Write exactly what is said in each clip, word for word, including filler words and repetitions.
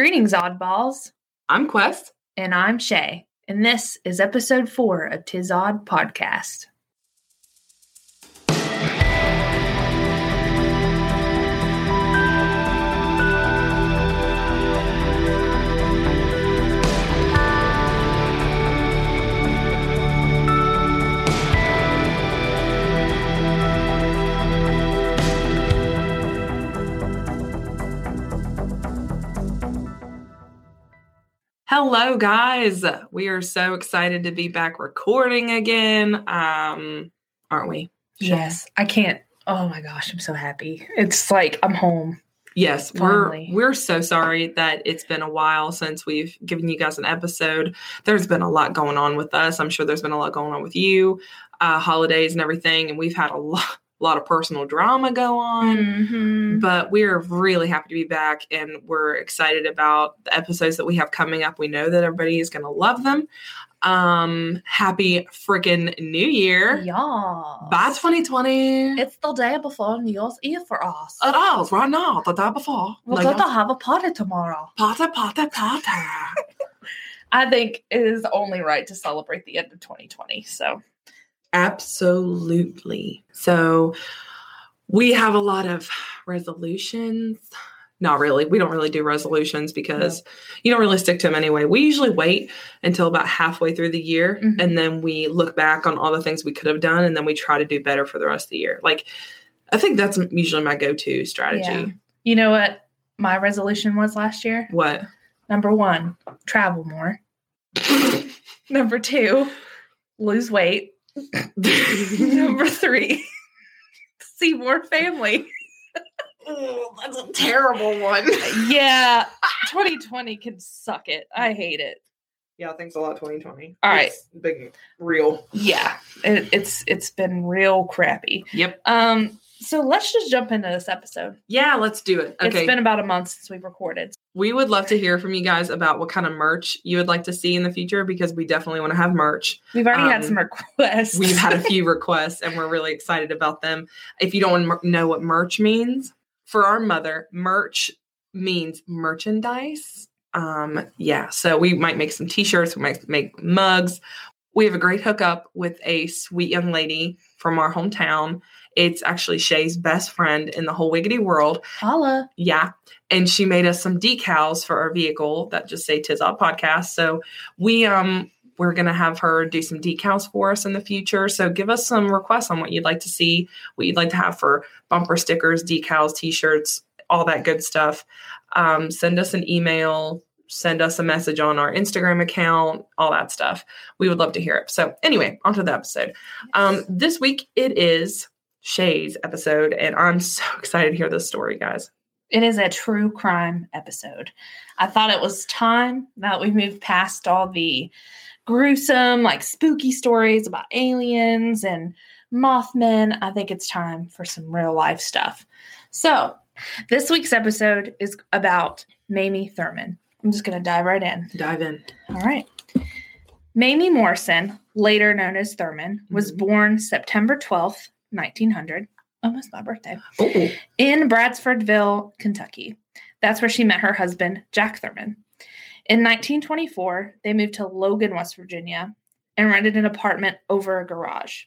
Greetings, oddballs. I'm Quest. And I'm Shay. And this is episode four of TisOdd Podcast. Hello, guys. We are so excited to be back recording again. Um, aren't we? Yes. I can't. Oh, my gosh. I'm so happy. It's like I'm home. Yes. Finally. We're we're so sorry that it's been a while since we've given you guys an episode. There's been a lot going on with us. I'm sure there's been a lot going on with you, uh, holidays and everything. And we've had a lot. A lot of personal drama go on, mm-hmm. but we're really happy to be back, and we're excited about the episodes that we have coming up. We know that everybody is going to love them. Um, happy freaking New Year. Y'all. Yes. Bye twenty twenty. It's the day before New Year's Eve for us. It is right now, the day before. We're like, going to have a party tomorrow. Party, party, party. I think it is only right to celebrate the end of twenty twenty, so... Absolutely. So we have a lot of resolutions. Not really. We don't really do resolutions because no. you don't really stick to them anyway. We usually wait until about halfway through the year, mm-hmm. and then we look back on all the things we could have done, and then we try to do better for the rest of the year. Like, I think that's usually my go-to strategy. Yeah. You know what my resolution was last year? What? Number one, travel more. Number two, lose weight. Number three, see more family. Oh, that's a terrible one. Yeah, twenty twenty can suck it. I hate it. Yeah, thanks a lot, twenty twenty. All right, it's big, real. Yeah, it, it's it's been real crappy. Yep. Um. So let's just jump into this episode. Yeah, let's do it. Okay. It's been about a month since we've recorded. We would love to hear from you guys about what kind of merch you would like to see in the future, because we definitely want to have merch. We've already um, had some requests. We've had a few requests, and we're really excited about them. If you don't know what merch means, for our mother, merch means merchandise. Um, yeah, so we might make some t-shirts. We might make mugs. We have a great hookup with a sweet young lady from our hometown. It's actually Shay's best friend in the whole wiggity world. Holla. Yeah. And she made us some decals for our vehicle that just say TisOdd Podcast. So we, um, we're going to have her do some decals for us in the future. So give us some requests on what you'd like to see, what you'd like to have for bumper stickers, decals, t-shirts, all that good stuff. Um, send us an email, send us a message on our Instagram account, all that stuff. We would love to hear it. So anyway, onto the episode. Um, this week it is Shay's episode, and I'm so excited to hear this story, guys. It is a true crime episode. I thought it was time that we moved past all the gruesome, like spooky stories about aliens and Mothmen. I think it's time for some real life stuff. So this week's episode is about Mamie Thurman. I'm just going to dive right in. Dive in. All right. Mamie Morrison, later known as Thurman, was mm-hmm. born September twelfth, nineteen hundred. Almost my birthday. Ooh. In Bradsfordville, Kentucky. That's where she met her husband, Jack Thurman. In nineteen twenty-four, they moved to Logan, West Virginia, and rented an apartment over a garage.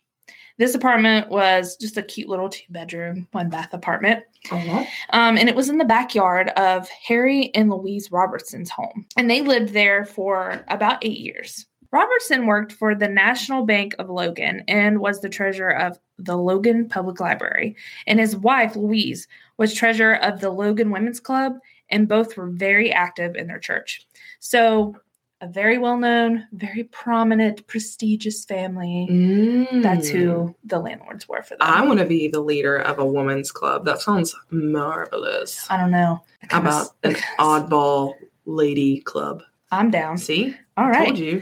This apartment was just a cute little two-bedroom, one-bath apartment. Uh-huh. Um, and it was in the backyard of Harry and Louise Robertson's home. And they lived there for about eight years. Robertson worked for the National Bank of Logan and was the treasurer of the Logan Public Library. And his wife, Louise, was treasurer of the Logan Women's Club, and both were very active in their church. So a very well-known, very prominent, prestigious family. Mm. That's who the landlords were for them. I want to be the leader of a women's club. That sounds marvelous. I don't know. How about an oddball lady club? I'm down. See? All right. I told you.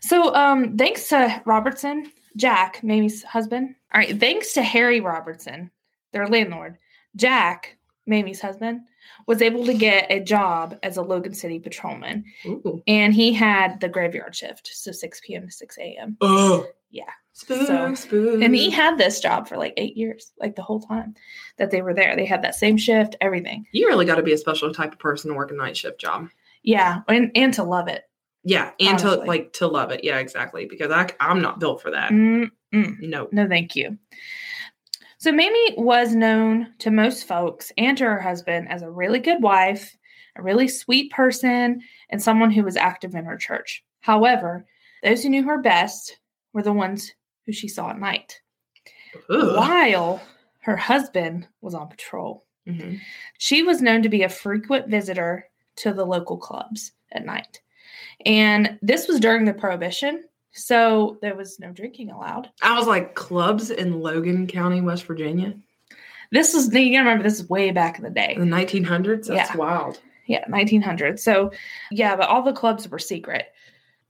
So um, thanks to Robertson, Jack, Mamie's husband. All right. Thanks to Harry Robertson, their landlord, Jack, Mamie's husband, was able to get a job as a Logan City patrolman. Ooh. And he had the graveyard shift. So six p.m. to six a.m. Oh. Yeah. Spoon, so, spoon. And he had this job for like eight years, like the whole time that they were there. They had that same shift, everything. You really got to be a special type of person to work a night shift job. Yeah. And, and to love it. Yeah. And honestly. to like, to love it. Yeah, exactly. Because I, I'm not built for that. Mm-mm. No. No, thank you. So Mamie was known to most folks and to her husband as a really good wife, a really sweet person, and someone who was active in her church. However, those who knew her best were the ones who she saw at night, Ooh. while her husband was on patrol. Mm-hmm. She was known to be a frequent visitor to the local clubs at night. And this was during the Prohibition, so there was no drinking allowed. I was like, clubs in Logan County, West Virginia? This was, you gotta remember, this is way back in the day. In the nineteen hundreds? That's yeah. wild. Yeah, nineteen hundreds. So, yeah, but all the clubs were secret.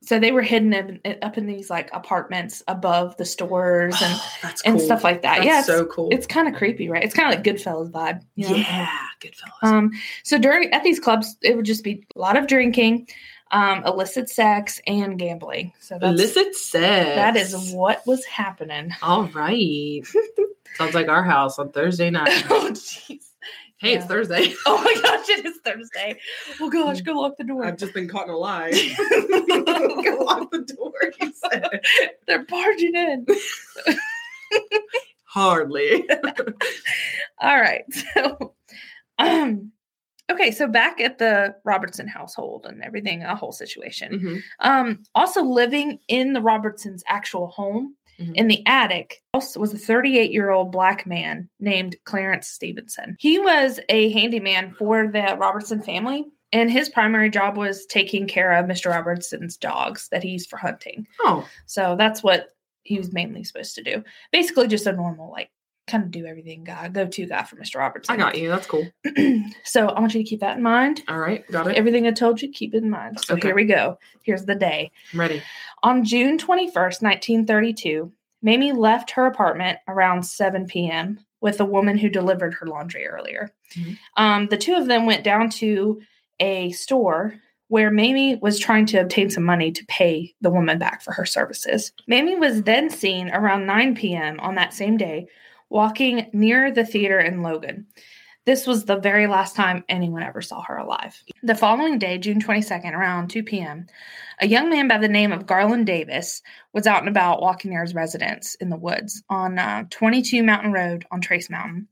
So they were hidden in, in, up in these, like, apartments above the stores and, oh, that's cool. and stuff like that. That's yeah, it's, so cool. It's kind of creepy, right? It's kind of like Goodfellas vibe. You know? Yeah, Goodfellas. Um, so during at these clubs, it would just be a lot of drinking, um, illicit sex, and gambling. So that's, illicit sex. That is what was happening. All right. Sounds like our house on Thursday night. Oh, jeez. Hey, yeah. It's Thursday. Oh my gosh, it is Thursday. Oh gosh, go lock the door. I've just been caught in a lie. Go lock the door. He said. They're barging in. Hardly. All right. So, um, okay. So back at the Robertson household and everything, a whole situation. Mm-hmm. Um, also living in the Robertsons' actual home. Mm-hmm. In the attic was a thirty-eight-year-old black man named Clarence Stevenson. He was a handyman for the Robertson family, and his primary job was taking care of Mister Robertson's dogs that he used for hunting. Oh. So that's what he was mainly supposed to do. Basically just a normal, like, kind of do everything guy, go-to guy for Mister Robertson. I got you. That's cool. So I want you to keep that in mind. All right. Got it. Everything I told you, keep it in mind. So okay. Here we go. Here's the day. I'm ready. On June twenty-first, nineteen thirty-two, Mamie left her apartment around seven p.m. with a woman who delivered her laundry earlier. Mm-hmm. Um, the two of them went down to a store where Mamie was trying to obtain some money to pay the woman back for her services. Mamie was then seen around nine p.m. on that same day walking near the theater in Logan. This was the very last time anyone ever saw her alive. The following day, June twenty-second, around two p.m., a young man by the name of Garland Davis was out and about walking near his residence in the woods on uh, twenty-two Mountain Road on Trace Mountain.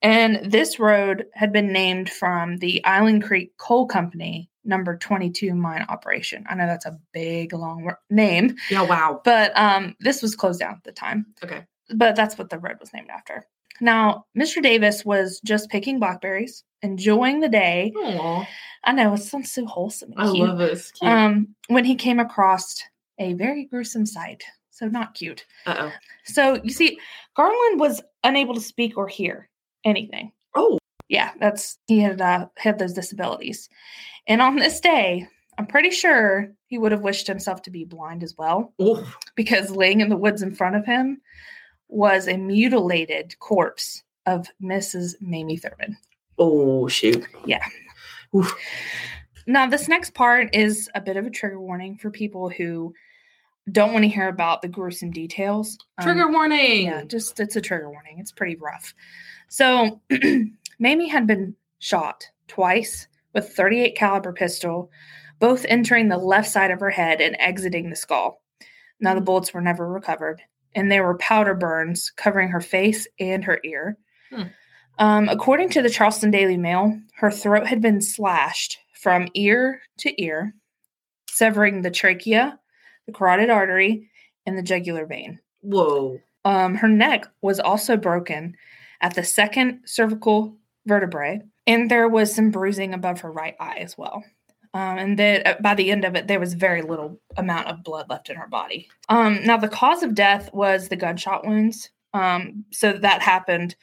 And this road had been named from the Island Creek Coal Company number twenty-two mine operation. I know that's a big, long ro- name. Yeah, wow. But um, this was closed down at the time. Okay. But that's what the road was named after. Now, Mister Davis was just picking blackberries, enjoying the day. Aww. I know, it sounds so wholesome and I cute. I love it. It's cute. Um, when he came across a very gruesome sight. So not cute. Uh-oh. So, you see, Garland was unable to speak or hear anything. Oh. Yeah, that's he had uh, had those disabilities. And on this day, I'm pretty sure he would have wished himself to be blind as well. Ooh. Because laying in the woods in front of him was a mutilated corpse of Missus Mamie Thurman. Oh, shoot. Yeah. Oof. Now, this next part is a bit of a trigger warning for people who don't want to hear about the gruesome details. Trigger um, warning! Yeah, just, it's a trigger warning. It's pretty rough. So, Mamie had been shot twice with a thirty-eight caliber pistol, both entering the left side of her head and exiting the skull. Now, the bullets were never recovered. And there were powder burns covering her face and her ear. Hmm. Um, according to the Charleston Daily Mail, her throat had been slashed from ear to ear, severing the trachea, the carotid artery, and the jugular vein. Whoa. Um, her neck was also broken at the second cervical vertebrae, and there was some bruising above her right eye as well. Um, and then by the end of it, there was very little amount of blood left in her body. Um, now, the cause of death was the gunshot wounds. Um, so that happened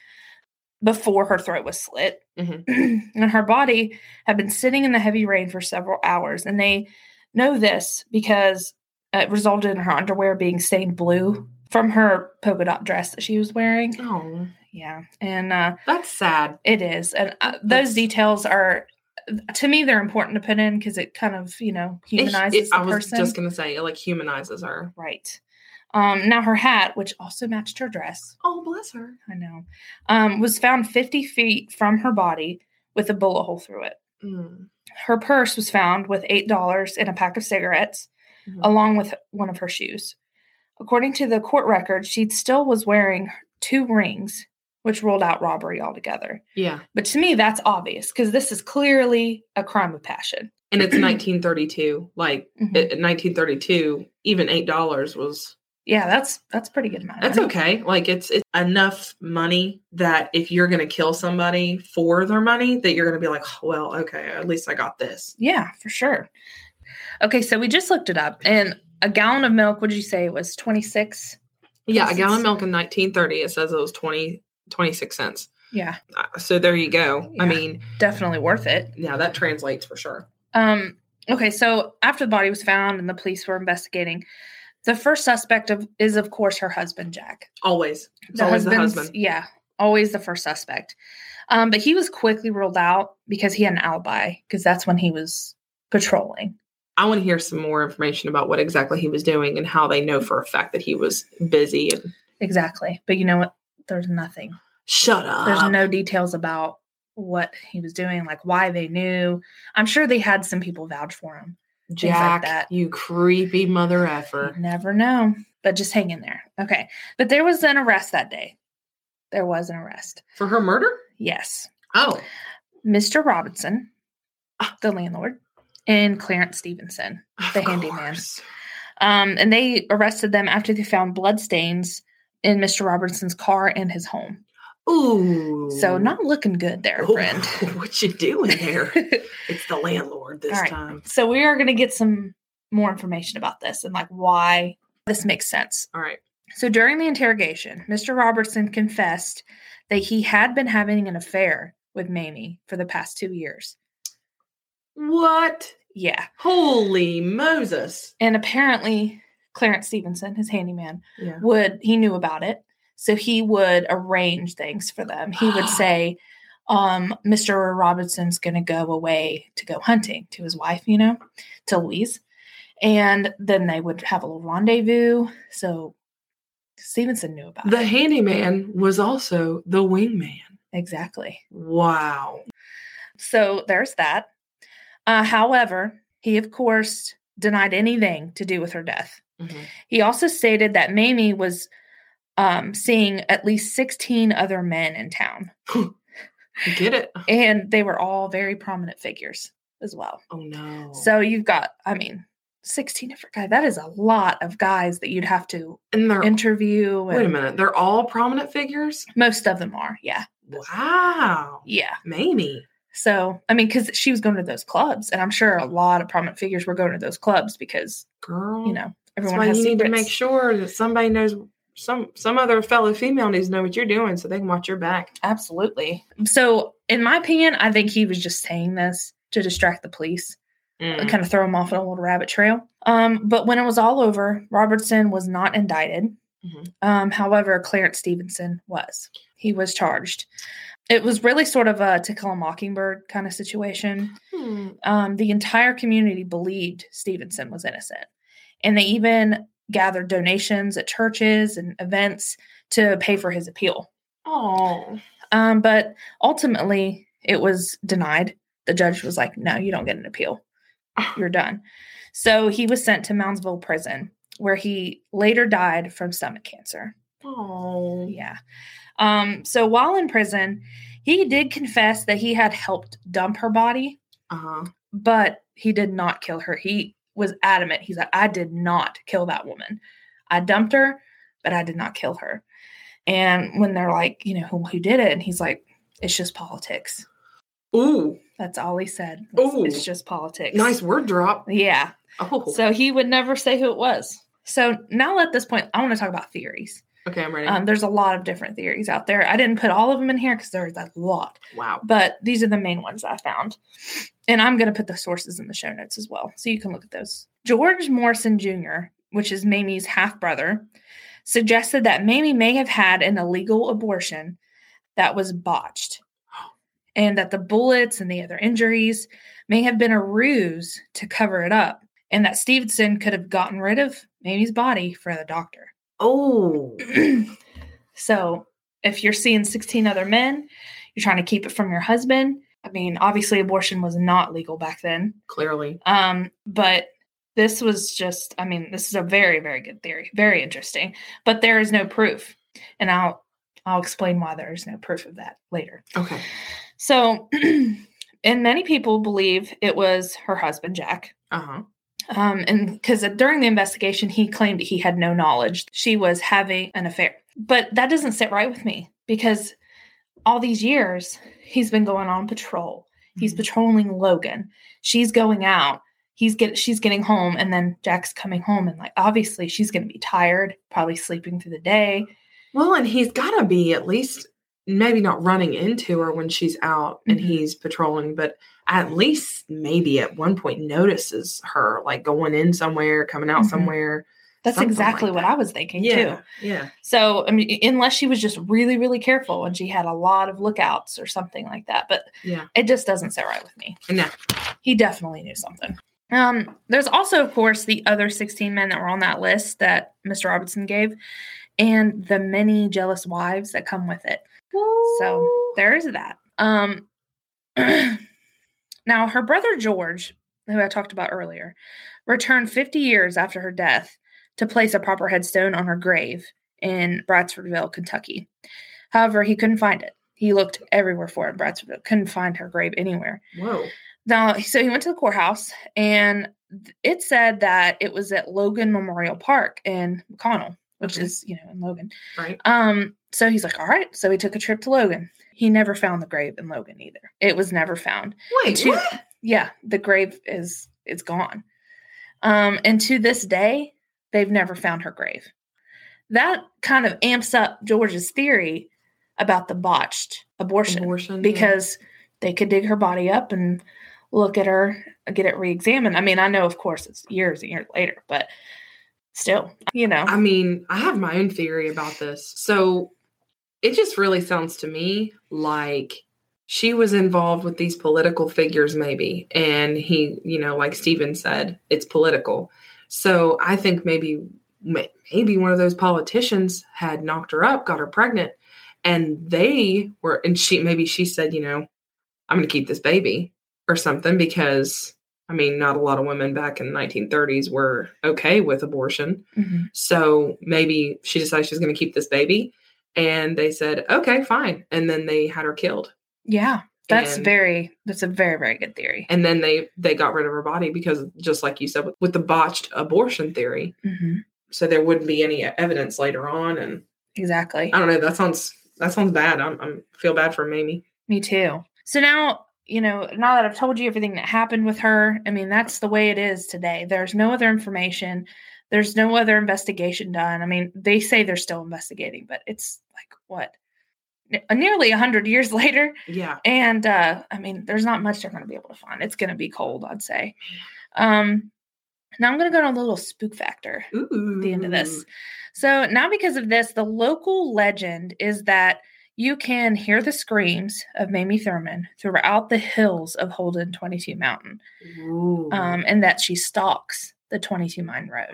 before her throat was slit. Mm-hmm. And her body had been sitting in the heavy rain for several hours. And they know this because it resulted in her underwear being stained blue from her polka dot dress that she was wearing. Oh. Yeah. And uh, that's sad. It is. And uh, those details are... To me, they're important to put in because it kind of, you know, humanizes it, it, the person. I was just going to say, it, like, humanizes her. Right. Um, now her hat, which also matched her dress. Oh, bless her. I know. Um, was found fifty feet from her body with a bullet hole through it. Mm. Her purse was found with eight dollars and a pack of cigarettes, mm-hmm. along with one of her shoes. According to the court record, she still was wearing two rings, which ruled out robbery altogether. Yeah. But to me, that's obvious because this is clearly a crime of passion. And it's nineteen thirty-two. Like, mm-hmm. it, nineteen thirty-two, even eight dollars was... Yeah, that's that's pretty good money. That's okay. Like, it's, it's enough money that if you're going to kill somebody for their money, that you're going to be like, oh, well, okay, at least I got this. Yeah, for sure. Okay, so we just looked it up. And a gallon of milk, would you say it was twenty-six? Yeah, twenty-six? A gallon of milk in nineteen thirty, it says it was twenty, twenty-six cents. Yeah. So there you go. Yeah, I mean. Definitely worth it. Yeah, that translates for sure. Um. Okay, so after the body was found and the police were investigating, the first suspect of, is, of course, her husband, Jack. Always. It's the always the husband. Yeah, always the first suspect. Um, but he was quickly ruled out because he had an alibi, because that's when he was patrolling. I want to hear some more information about what exactly he was doing and how they know for a fact that he was busy. And... Exactly. But you know what? There's nothing. Shut up. There's no details about what he was doing, like why they knew. I'm sure they had some people vouch for him. Jack, like that. You creepy mother effer. Never know, but just hang in there. Okay. But there was an arrest that day. There was an arrest. For her murder? Yes. Oh. Mister Robinson, the landlord, and Clarence Stevenson, the handyman. Um, and they arrested them after they found blood stains in Mister Robertson's car and his home. Ooh. So not looking good there, oh, friend. What you doing there? It's the landlord this right. time. So we are going to get some more information about this and like why this makes sense. All right. So during the interrogation, Mister Robertson confessed that he had been having an affair with Mamie for the past two years. What? Yeah. Holy Moses. And apparently Clarence Stevenson, his handyman, yeah. would he knew about it. So he would arrange things for them. He would say, um, Mister Robinson's going to go away to go hunting to his wife, you know, to Louise. And then they would have a little rendezvous. So Stevenson knew about it. The handyman was also the wingman. Exactly. Wow. So there's that. Uh, however, he, of course, denied anything to do with her death. Mm-hmm. He also stated that Mamie was... Um, seeing at least sixteen other men in town. I get it. And they were all very prominent figures as well. Oh, no. So you've got, I mean, sixteen different guys. That is a lot of guys that you'd have to and interview. Wait and, a minute. They're all prominent figures? Most of them are, yeah. Wow. Yeah. Mamie. So, I mean, because she was going to those clubs, and I'm sure a lot of prominent figures were going to those clubs because, girl, you know, everyone has secrets. That's why you need to make sure that somebody knows... Some some other fellow female needs to know what you're doing so they can watch your back. Absolutely. So, in my opinion, I think he was just saying this to distract the police, mm. kind of throw him off on a little rabbit trail. Um, but when it was all over, Robertson was not indicted. Mm-hmm. Um, however, Clarence Stevenson was. He was charged. It was really sort of a To Kill a Mockingbird kind of situation. Mm. Um, the entire community believed Stevenson was innocent. And they even... gathered donations at churches and events to pay for his appeal. Oh, um, but ultimately it was denied. The judge was like, no, you don't get an appeal. You're done. So he was sent to Moundsville Prison where he later died from stomach cancer. Oh, yeah. Um, so while in prison, he did confess that he had helped dump her body, uh-huh. but he did not kill her. He was adamant. He's like, I did not kill that woman. I dumped her, but I did not kill her. And when they're like, you know, who, who did it? And he's like, it's just politics. Ooh. That's all he said. It's, Ooh. It's just politics. Nice word drop. Yeah. Oh. So he would never say who it was. So now at this point, I want to talk about theories. Okay, I'm ready. Um, there's a lot of different theories out there. I didn't put all of them in here because there's a lot. Wow. But these are the main ones I found. And I'm going to put the sources in the show notes as well, so you can look at those. George Morrison Junior, which is Mamie's half-brother, suggested that Mamie may have had an illegal abortion that was botched. And that the bullets and the other injuries may have been a ruse to cover it up. And that Stevenson could have gotten rid of Mamie's body for the doctor. Oh. So if you're seeing sixteen other men, you're trying to keep it from your husband. I mean, obviously abortion was not legal back then. Clearly. Um, but this was just, I mean, this is a very, very good theory. Very interesting. But there is no proof. And I'll, I'll explain why there is no proof of that later. Okay. So, and many people believe it was her husband, Jack. Uh-huh. Um, and because during the investigation, he claimed that he had no knowledge she was having an affair. But that doesn't sit right with me, because all these years he's been going on patrol. Mm-hmm. He's patrolling Logan. She's going out. He's get she's getting home, and then Jack's coming home, and like obviously she's going to be tired, probably sleeping through the day. Well, and he's got to be at least maybe not running into her when she's out and mm-hmm. he's patrolling, but at least maybe at one point notices her, like going in somewhere, coming out mm-hmm. somewhere. That's exactly like what that. I was thinking yeah, too. Yeah. So, I mean, unless she was just really, really careful and she had a lot of lookouts or something like that, but yeah, it just doesn't sit right with me. No. He definitely knew something. Um, there's also, of course, the other sixteen men that were on that list that Mister Robertson gave, and the many jealous wives that come with it. Ooh. So there is that. Um, now, her brother, George, who I talked about earlier, returned fifty years after her death to place a proper headstone on her grave in Bradsfordville, Kentucky. However, he couldn't find it. He looked everywhere for it in Bradsfordville. Couldn't find her grave anywhere. Whoa. Now, so he went to the courthouse, and it said that it was at Logan Memorial Park in McConnell, which mm-hmm. is, you know, in Logan. Right. Um, so he's like, all right. So he took a trip to Logan. He never found the grave in Logan either. It was never found. Wait, to, what? Yeah. The grave is, it's gone. Um, and to this day, they've never found her grave. That kind of amps up George's theory about the botched abortion, abortion because yeah. they could dig her body up and look at her, get it re-examined. I mean, I know, of course, it's years and years later, but still, you know. I mean, I have my own theory about this. So it just really sounds to me like she was involved with these political figures maybe. And he, you know, like Stephen said, it's political. So I think maybe maybe one of those politicians had knocked her up, got her pregnant, and they were, and she maybe she said, you know, I'm going to keep this baby or something, because, I mean, not a lot of women back in the nineteen thirties were okay with abortion. Mm-hmm. So maybe she decided she was going to keep this baby, and they said, okay, fine. And then they had her killed. Yeah. That's and, very, that's a very, very good theory. And then they, they got rid of her body because, just like you said, with, with the botched abortion theory. Mm-hmm. So there wouldn't be any evidence later on. And exactly. I don't know. That sounds, that sounds bad. I'm, I'm feel bad for Mamie. Me too. So now, you know, now that I've told you everything that happened with her, I mean, that's the way it is today. There's no other information. There's no other investigation done. I mean, they say they're still investigating, but it's like, what? Nearly one hundred years later. Yeah. And, uh, I mean, there's not much they're going to be able to find. It's going to be cold, I'd say. Um, now I'm going to go on a little spook factor Ooh. At the end of this. So now, because of this, the local legend is that you can hear the screams of Mamie Thurman throughout the hills of Holden twenty-two Mountain. Um, and that she stalks the twenty-two Mine Road.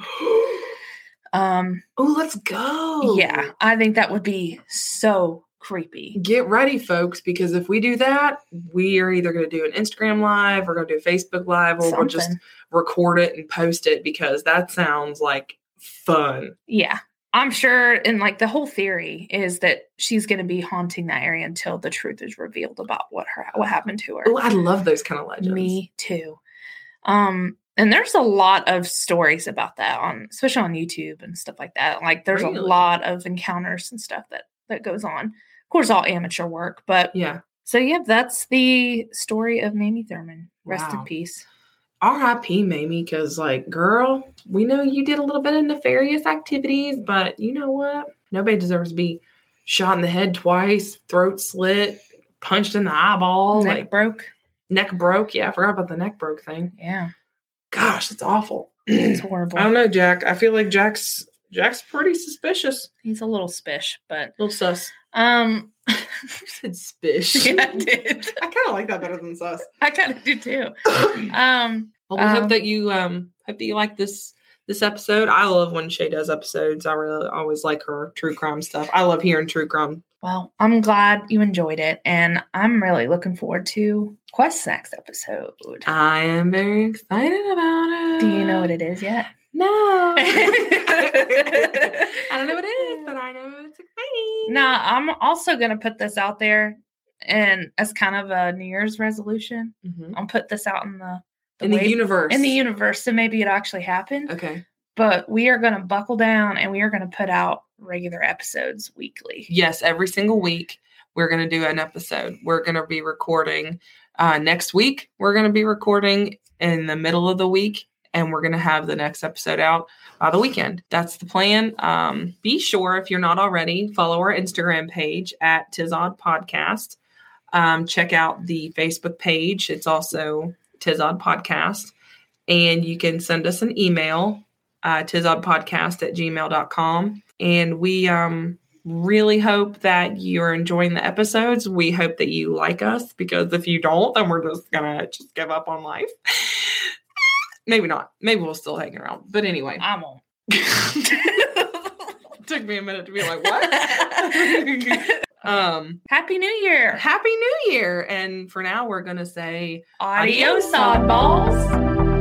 um, oh, let's go. Yeah. I think that would be so creepy. Get ready, folks, because if we do that, we are either going to do an Instagram live, we're going to do a Facebook live, or Something. We'll just record it and post it, because that sounds like fun. Yeah. I'm sure. And like the whole theory is that she's going to be haunting that area until the truth is revealed about what her, what happened to her. Oh, I love those kind of legends. Me too. Um, And there's a lot of stories about that on, especially on YouTube and stuff like that. Like there's really? a lot of encounters and stuff that, that goes on. Of course, all amateur work, but yeah. So, yeah, that's the story of Mamie Thurman. Rest wow. in peace. R I P Mamie, because, like, girl, we know you did a little bit of nefarious activities, but you know what? Nobody deserves to be shot in the head twice, throat slit, punched in the eyeball. Neck like, broke. Neck broke. Yeah, I forgot about the neck broke thing. Yeah. Gosh, it's awful. It's horrible. I don't know, Jack. I feel like Jack's Jack's pretty suspicious. He's a little spish, but a little sus. Um, you said spish. Yeah, I did. I kind of like that better than sus. I kind of do too. um, well, we um, hope that you um hope that you like this this episode. I love when Shay does episodes. I really always like her true crime stuff. I love hearing true crime. Well, I'm glad you enjoyed it, and I'm really looking forward to Quest's next episode. I am very excited about it. Do you know what it is yet? No. I don't know what it is, but I know it's exciting. Now, I'm also going to put this out there, and as kind of a New Year's resolution, mm-hmm. I'll put this out in the the in wave, the universe. In the universe, so maybe it actually happened. Okay. But we are going to buckle down, and we are going to put out regular episodes weekly. Yes, every single week we're going to do an episode. We're going to be recording uh, next week. We're going to be recording in the middle of the week, and we're going to have the next episode out by the weekend. That's the plan. Um, be sure, if you're not already, follow our Instagram page at TisOdd Podcast. Um, check out the Facebook page. It's also TisOdd Podcast. And you can send us an email, uh, tisoddpodcast at gmail dot com. And we um, really hope that you're enjoying the episodes. We hope that you like us, because if you don't, then we're just going to just give up on life. Maybe not. Maybe we'll still hang around. But anyway. I won't. Took me a minute to be like, what? um, Happy New Year. Happy New Year. And for now, we're going to say adios, oddballs.